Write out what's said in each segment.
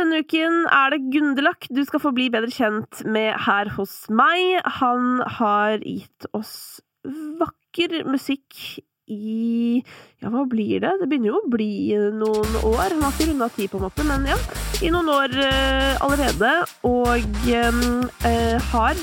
Denne uken det Gundelach du skal få bli bedre kjent med her hos meg. Han har gitt oss vakker musikk I... Ja, hva blir det? Det begynner jo å bli noen år. Han har ikke rundet 10 på en måte, men ja. I noen år allerede. Og har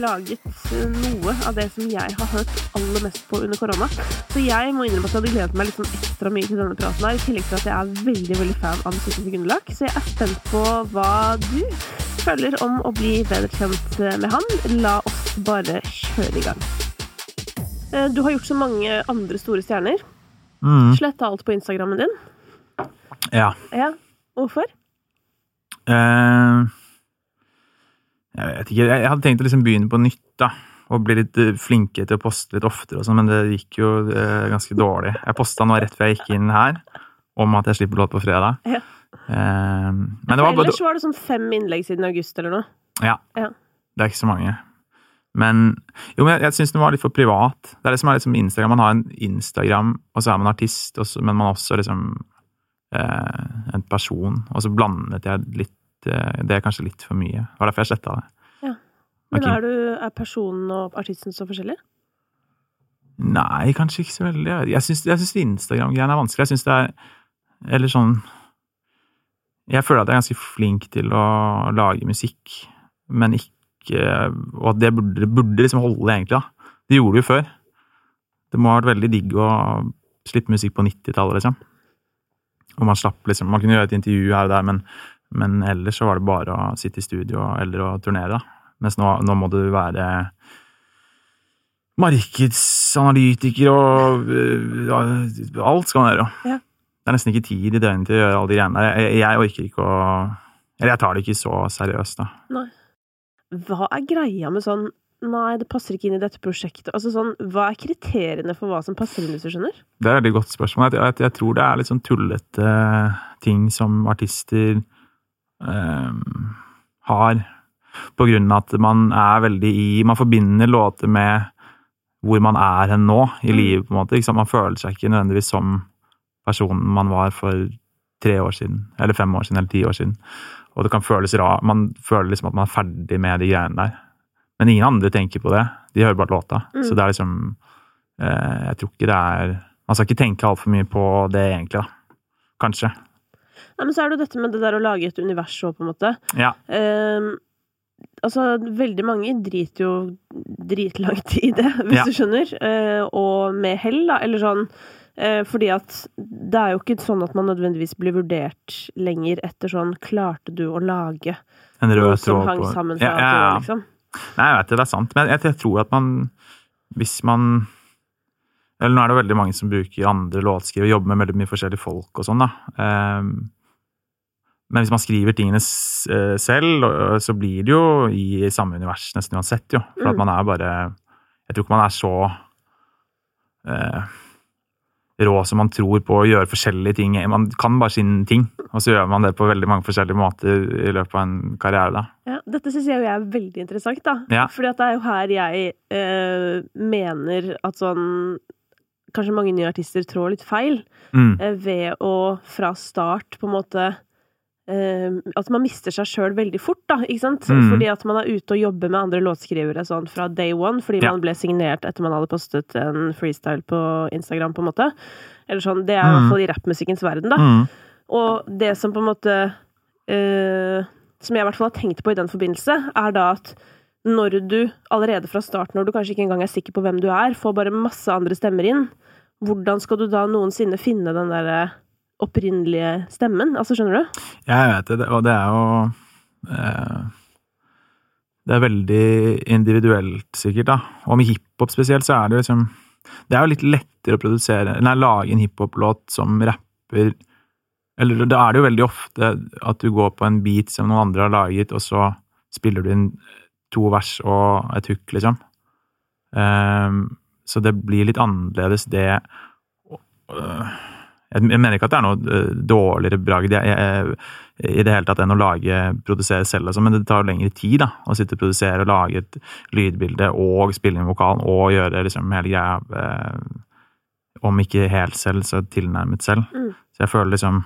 laget noe av det som jeg har hørt aller mest på under korona. Så jeg må innrømme at jeg hadde gledet meg liksom ekstra mye til denne praten her, I tillegg til at jeg veldig, veldig fan av musikken til Gundelach. Så jeg spent på hva du føler om å bli bedre kjent med han. La oss bare kjøre I gang. Du har gjort så mange andre store stjerner. Slettet alt på Instagrammen din. Ja. Hvorfor? Jeg vet ikke. Jeg hadde tenkt å liksom begynne på nytt da, og bli litt flinkere til å poste litt oftere og sånn, men det gikk jo ganske dårlig. Jeg postet nå rett før jeg gikk inn her, om at jeg slipper låt på fredag. Ja. Men det var bare... Ellers var det sånn 5 innlegg siden august eller noe. Ja. Det ikke så mange. Men, jo, men jeg synes den var litt for privat. Det det som liksom Instagram. Man har en Instagram, og så man artist, og så, men man også liksom en person. Og så blandet jeg litt, det kanskje litt for mye. Det var derfor jeg slettet det. Ja. Men okay. Er personen og artisten så forskjellig? Nei, kanskje ikke så veldig. Jeg synes Instagram-greien vanskelig. Jeg synes det eller sånn, jeg føler at jeg ganske flink til å lage musikk, men ikke og at det burde liksom holde egentlig da. Det gjorde det jo før. Det må ha vært veldig digg å slippe musikk på 90-tallet liksom. Og man slapp liksom, man kunne gjøre et intervju her og der, men ellers så var det bare å sitte I studio eller å turnere da. Mens nå må du være markedsanalytiker og alt skal man gjøre. Ja. Det nesten ikke tid I døgnet til å gjøre alle de greiene der. Jeg orker ikke å, eller jeg tar det ikke så seriøst da. Nei. Hva greia med sånn, nei, det passer ikke inn I dette prosjektet? Altså sånn, hva kriteriene for hva som passer inn, hvis du skjønner? Det veldig godt spørsmål. Jeg tror det litt sånn tullete ting som artister har, på grunn av at man veldig man forbinder låter med hvor man hen nå I livet, på en måte. Ikke sant? Man føler seg ikke nødvendigvis som personen man var for 3 år siden, eller 5 år siden, eller 10 år siden. Og det kan føles rart. Man føler liksom at man ferdig med de greiene der. Men ingen andre tenker på det. De hører bare låta. Så det liksom... jeg tror ikke det Man skal ikke tenke alt for mye på det egentlig, da. Kanskje. Nei, men så det dette med det der å lage et univers også, på en måte. Ja. Altså, veldig mange driter jo dritlangt I det, hvis du skjønner. Og med hell, da. Eller sånn... Fordi at det jo ikke sånn at man nødvendigvis blir vurdert lenger etter sånn, klarte du å lage en rød tråd hang sammen fra det, liksom? Nei, jeg vet det, det sant, men jeg tror at man hvis man eller nå det veldig mange som bruker andre låtskriver og jobber med veldig mye forskjellige folk og sånn da men hvis man skriver tingene selv så blir det jo I samme univers nesten uansett jo, for at man bare jeg tror ikke man så rå som man tror på å gjøre forskjellige ting. Man kan bare sine ting, og så gjør man det på veldig mange forskjellige måter I løpet av en karriere da. Ja, dette synes jeg er veldig interessant da, fordi at det jo her jeg mener at sånn, kanskje mange nye artister trår litt feil, ved å fra start på en måte, at man mister seg selv veldig fort da, ikke sant? Fordi at man ute og jobber med andre låtskrivere sånn fra day one, fordi man ble signert etter man hadde postet en freestyle på Instagram på en måte, eller sånn, det I hvert fall I rappmusikkens verden da, og det som på en måte som jeg I hvert fall har tenkt på I den forbindelse da at når du allerede fra start, når du kanskje ikke engang sikker på hvem du får bare masse andre stemmer inn, hvordan skal du da noensinne finne den der opprinnelige stemmen, altså skjønner du? Jeg vet det, og det jo det veldig individuelt sikkert da, og med hiphop spesielt så det liksom, det jo litt lettere å produsere, lage en hiphop-låt som rapper, eller da det jo veldig ofte at du går på en beat som noen andre har laget, og så spiller du inn 2 vers og et hook liksom. Så det blir litt annerledes det Jeg mener ikke at det noe dårligere bragd I det hele tatt enn å lage, produsere selv og sånn, men det tar jo lengre tid da, å sitte og produsere og lage et lydbilde og spille inn vokalen og gjøre liksom hele greia om ikke helt selv, så tilnærmet selv. Så jeg føler liksom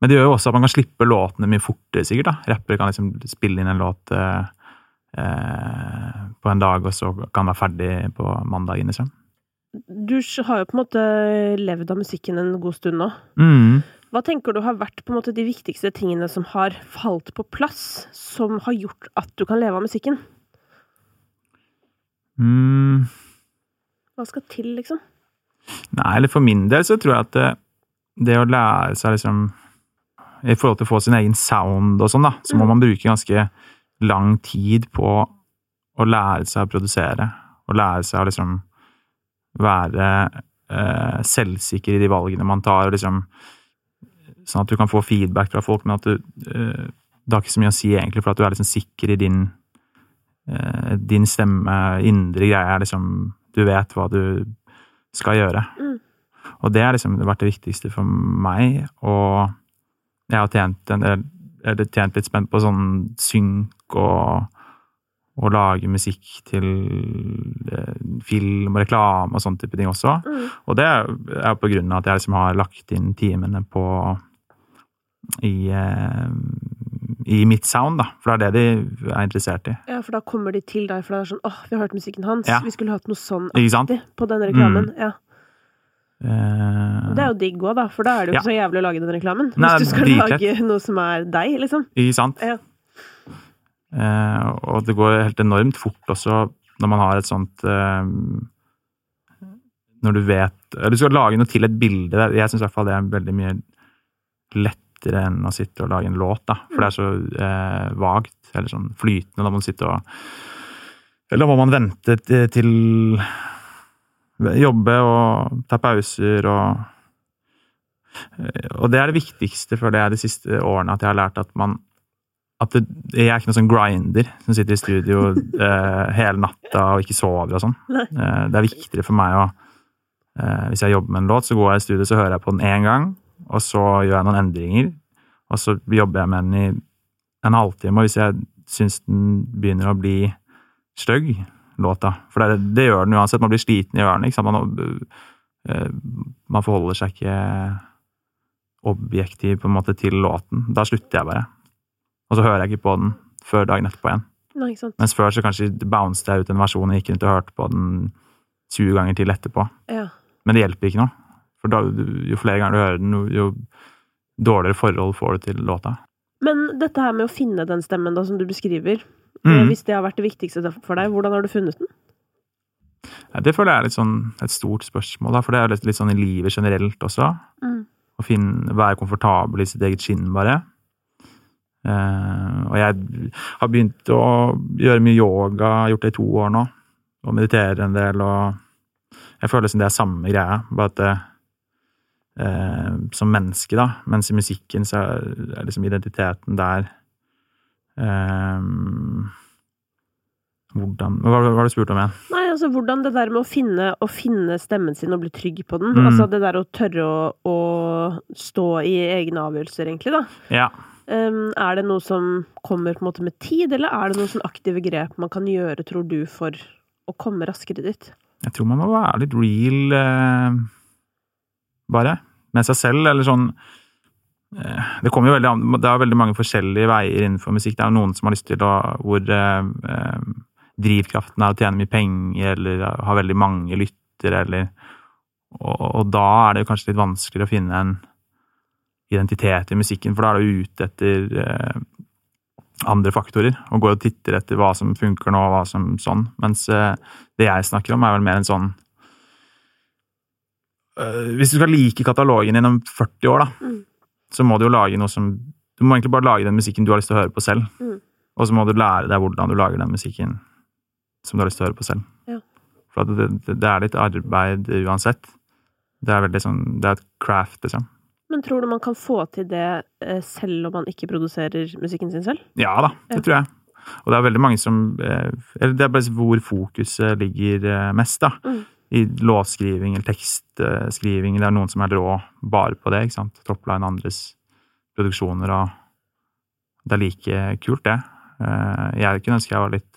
Men det gör ju också att man kan slippa låtarna mycket fortare säkert då. Rappare kan liksom spela in en låt på en dag och så kan vara färdig på måndag inne sen. Du har ju på något sätt levt av musiken en god stund nu. Mm. Vad tänker du har varit på något de viktigaste tingene som har fallit på plats som har gjort att du kan leva av musiken? Mm. Vad ska till liksom? Nej, eller för min del så tror jag att det att lära sig liksom I forhold til å få sin egen sound og sånn da, så må man bruke ganske lang tid på å lære seg å produsere, og lære seg å liksom være selvsikker I de valgene man tar, og liksom sånn at du kan få feedback fra folk, men at du, det har ikke så mye å si egentlig, for at du liksom sikker I din stemme, indre greier, liksom, du vet hva du skal gjøre. Og det liksom vært det viktigste for meg, og Jeg har tjent litt spent på sånn synk og lage musikk til film og reklame og sånn type ting også. Og det på grunn av at jeg liksom har lagt inn timene på i mitt sound da, for det de interessert I. Ja, for da kommer de til deg, for det sånn, vi har hørt musikken hans, ja. Vi skulle hatt noe sånn aktig på den reklamen, ja. Det jo digg også da, for da det jo ikke så jævlig å lage den reklamen Nei, hvis du skal lage noe som deg liksom Ikke sant ja. Og det går helt enormt fort også når man har et sånt når du vet du skal lage noe til et bilde jeg synes I hvert fall det veldig mye lettere enn å sitte og lage en låt da, for det så vagt eller sånn flytende da man sitter og eller må man vente til jobbe og ta pauser og det det viktigste for det de siste årene at jeg har lært at jeg ikke noen sånn grinder som sitter I studio hele natta og ikke sover og sånn det viktigere for meg å hvis jeg jobber med en låt så går jeg I studio så hører jeg på den en gang og så gjør jeg noen endringer og så jobber jeg med den I en halvtime og hvis jeg synes den begynner å bli stygg låta. For det gör den uansett. Man blir sliten I ørene, ikke sant? Man forholder seg ikke objektiv på en måte til låten. Da slutter jeg bare. Og så hører jeg ikke på den før dagen etterpå igjen. Nei, ikke sant. Mens før så kanskje bounced jeg ut en versjon jeg gikk rundt og hørte på den 20 ganger til etterpå. Ja. Men det hjelper ikke noe. For da, jo flere ganger du hører den, jo dårligere forhold får du til låta. Men dette her med å finne den stemmen da, som du beskriver, Hvis det har vært det viktigste for deg, hvordan har du funnet den? Ja, det føler jeg litt sånn et stort spørsmål, da, for det litt sånn I livet generelt også. Å være komfortabel I sitt eget skinn bare. Og jeg har begynt å gjøre mye yoga, gjort det I 2 år nå, og meditere en del, og jeg føler som det samme greia, bare at som menneske da, mens I musikken så liksom identiteten der hvordan hva du spurt om igjen? Nei, altså hvordan det der med å finne stemmen sin og bli trygg på den, altså det der å tørre å stå I egne avgjørelser egentlig da ja. Det noe som kommer på en måte med tid, eller det noe sånn aktive grep man kan gjøre, tror du, for å komme raskere dit? Jeg tror man må være litt real bare, med seg selv eller sånn Det kommer jo veldig, det veldig mange forskjellige veier innenfor musikk. Det noen som har lyst til hvor drivkraften å tjene mye penger, eller ha veldig mange lytter, eller, og da det jo kanskje litt vanskeligere å finne en identitet I musikken, for da det jo ute etter andre faktorer, og går og titter etter hva som funker nå, hva som sånn. Mens det jeg snakker om vel mer en sånn hvis du skal like katalogen innom 40 år da, så må du jo lage noe som du må egentlig bare lage den musikken du har lyst til å høre på selv og så må du lære deg hvordan du lager den musikken som du har lyst til å høre på selv for det litt arbeid uansett det veldig sånn, det et craft liksom Men tror du man kan få til det selv om man ikke produserer musikken sin selv? Ja da, det tror jeg og det veldig mange som det bare hvor fokuset ligger mest da I låtskriving eller tekstskriving det noen som rå bare på det, ikke sant? Toppline andres produksjoner og det like kult det jeg kunne ønske jeg var litt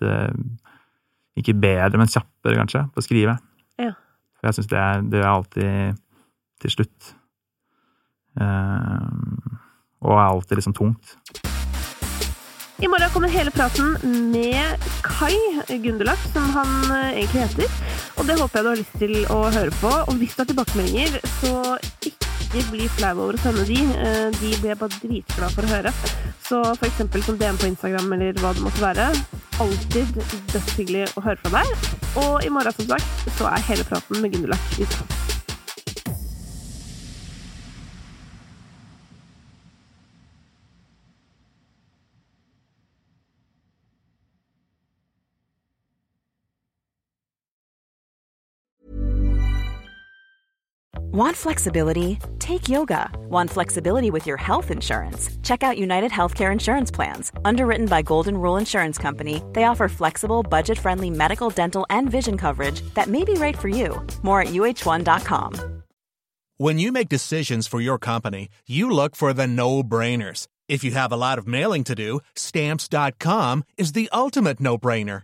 ikke bedre, men kjappere kanskje på å skrive for jeg synes det det alltid til slutt og alt liksom tungt. I morgen kommer hele praten med Kai Gundelach, som han egentlig heter. Og det håper jeg du har lyst til å høre på. Og hvis du har tilbakemeldinger, så ikke bli flau over å sende de. De blir bare dritglad for å høre. Så for eksempel som DM på Instagram, eller hva det måtte være. Alltid dødshyggelig å høre fra deg. Og i morgen, som sagt, så hele praten med Gundelach ute. Want flexibility? Take yoga. Want flexibility with your health insurance? Check out United Healthcare Insurance Plans. Underwritten by Golden Rule Insurance Company, they offer flexible, budget-friendly medical, dental, and vision coverage that may be right for you. More at uh1.com. When you make decisions for your company, you look for the no-brainers. If you have a lot of mailing to do, Stamps.com is the ultimate no-brainer.